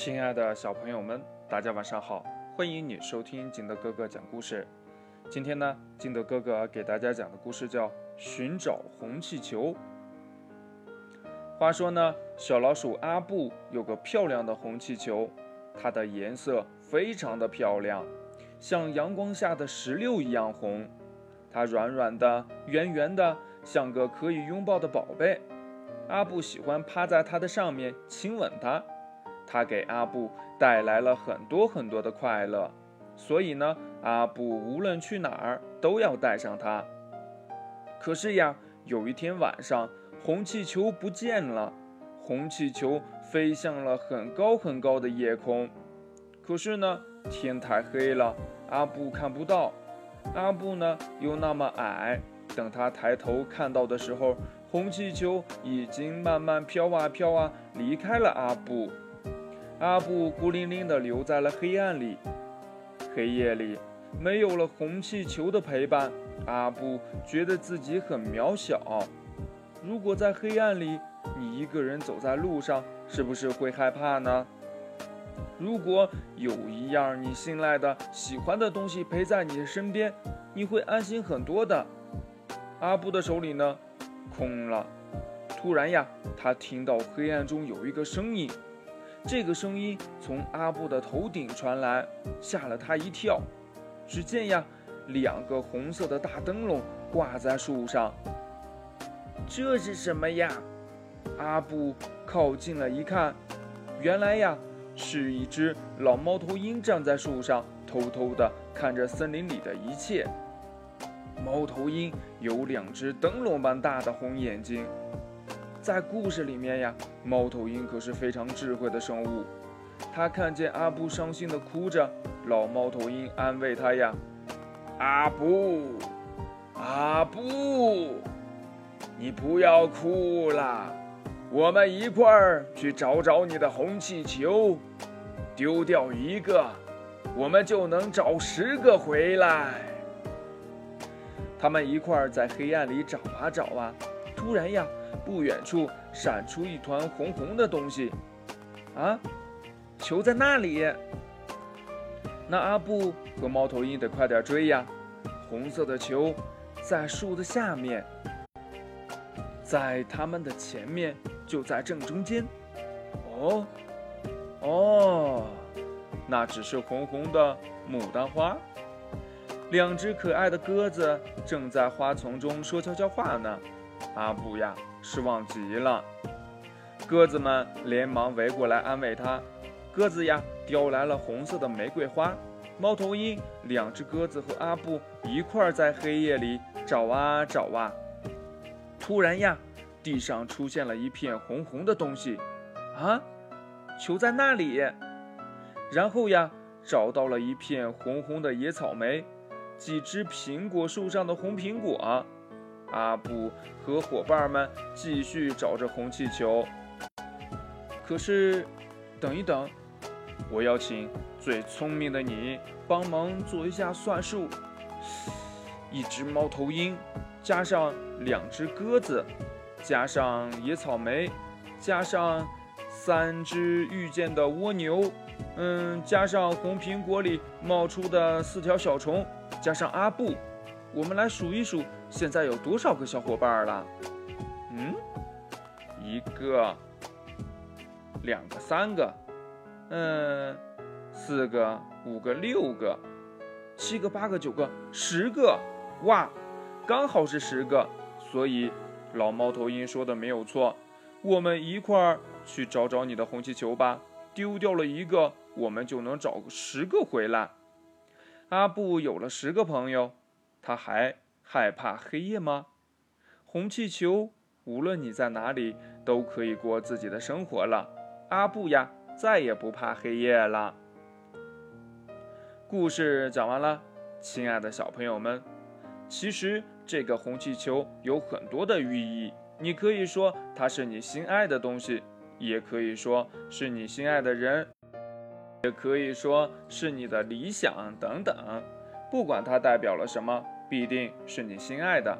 亲爱的小朋友们，大家晚上好，欢迎你收听金德哥哥讲故事。今天呢，金德哥哥给大家讲的故事叫《寻找红气球》。话说呢，小老鼠阿布有个漂亮的红气球，它的颜色非常的漂亮，像阳光下的石榴一样红。它软软的，圆圆的，像个可以拥抱的宝贝。阿布喜欢趴在它的上面亲吻它，它给阿布带来了很多很多的快乐，所以呢，阿布无论去哪儿都要带上它。可是呀，有一天晚上，红气球不见了，红气球飞向了很高很高的夜空。可是呢，天太黑了，阿布看不到。阿布呢又那么矮，等他抬头看到的时候，红气球已经慢慢飘啊飘啊，离开了阿布。阿布孤零零地留在了黑暗里。黑夜里，没有了红气球的陪伴，阿布觉得自己很渺小。如果在黑暗里，你一个人走在路上，是不是会害怕呢？如果有一样你信赖的、喜欢的东西陪在你身边，你会安心很多的。阿布的手里呢，空了。突然呀，他听到黑暗中有一个声音，这个声音从阿布的头顶传来，吓了他一跳。只见呀，两个红色的大灯笼挂在树上。这是什么呀？阿布靠近了一看，原来呀，是一只老猫头鹰站在树上，偷偷地看着森林里的一切。猫头鹰有两只灯笼般大的红眼睛。在故事里面呀，猫头鹰可是非常智慧的生物。它看见阿布伤心地哭着，老猫头鹰安慰他呀：“阿布，阿布，你不要哭了。”我们一块儿去找找你的红气球，丢掉一个，我们就能找10个回来。他们一块儿在黑暗里找啊找啊，突然呀，不远处闪出一团红红的东西。啊，球在那里！那阿布和猫头鹰得快点追呀！红色的球在树的下面，在他们的前面，就在正中间。哦，那只是红红的牡丹花。两只可爱的鸽子正在花丛中说悄悄话呢。阿布呀，失望极了。鸽子们连忙围过来安慰他。鸽子呀，叼来了红色的玫瑰花。猫头鹰、两只鸽子和阿布一块儿在黑夜里找啊找啊。突然呀，地上出现了一片红红的东西。啊，球在那里！然后呀，找到了一片红红的野草莓，几只苹果树上的红苹果。阿布和伙伴们继续找着红气球。可是，等一等，我要请最聪明的你帮忙做一下算术。一只猫头鹰，加上两只鸽子，加上野草莓，加上3只遇见的蜗牛，加上红苹果里冒出的4条小虫，加上阿布，我们来数一数，现在有多少个小伙伴了？1个，2个，3个，4个，5个，6个，7个，8个，9个，10个，哇！刚好是10个，所以老猫头鹰说的没有错，我们一块儿去找找你的红气球吧，丢掉了一个，我们就能找10个回来。阿布有了10个朋友，他还害怕黑夜吗？红气球，无论你在哪里，都可以过自己的生活了。阿布呀，再也不怕黑夜了。故事讲完了，亲爱的小朋友们，其实这个红气球有很多的寓意，你可以说它是你心爱的东西，也可以说是你心爱的人，也可以说是你的理想等等。不管它代表了什么，必定是你心爱的。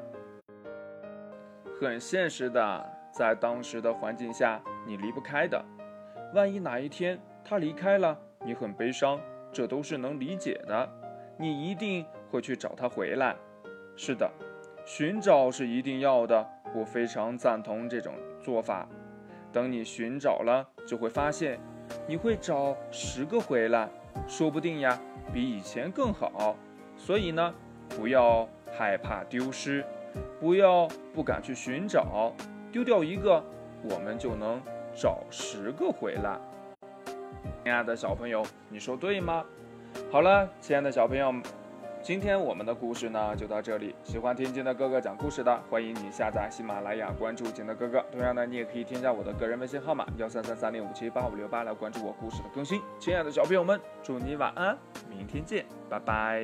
很现实的，在当时的环境下，你离不开的。万一哪一天他离开了，你很悲伤，这都是能理解的。你一定会去找他回来。是的，寻找是一定要的，我非常赞同这种做法。等你寻找了，就会发现，你会找10个回来，说不定呀，比以前更好。所以呢，不要害怕丢失，不要不敢去寻找，丢掉一个，我们就能找10个回来。亲爱的小朋友，你说对吗？好了，亲爱的小朋友，今天我们的故事呢就到这里。喜欢听金德哥哥讲故事的，欢迎你下载喜马拉雅，关注金德哥哥。同样呢，你也可以添加我的个人微信号码13330578568来关注我故事的更新。亲爱的小朋友们，祝你晚安，明天见，拜拜。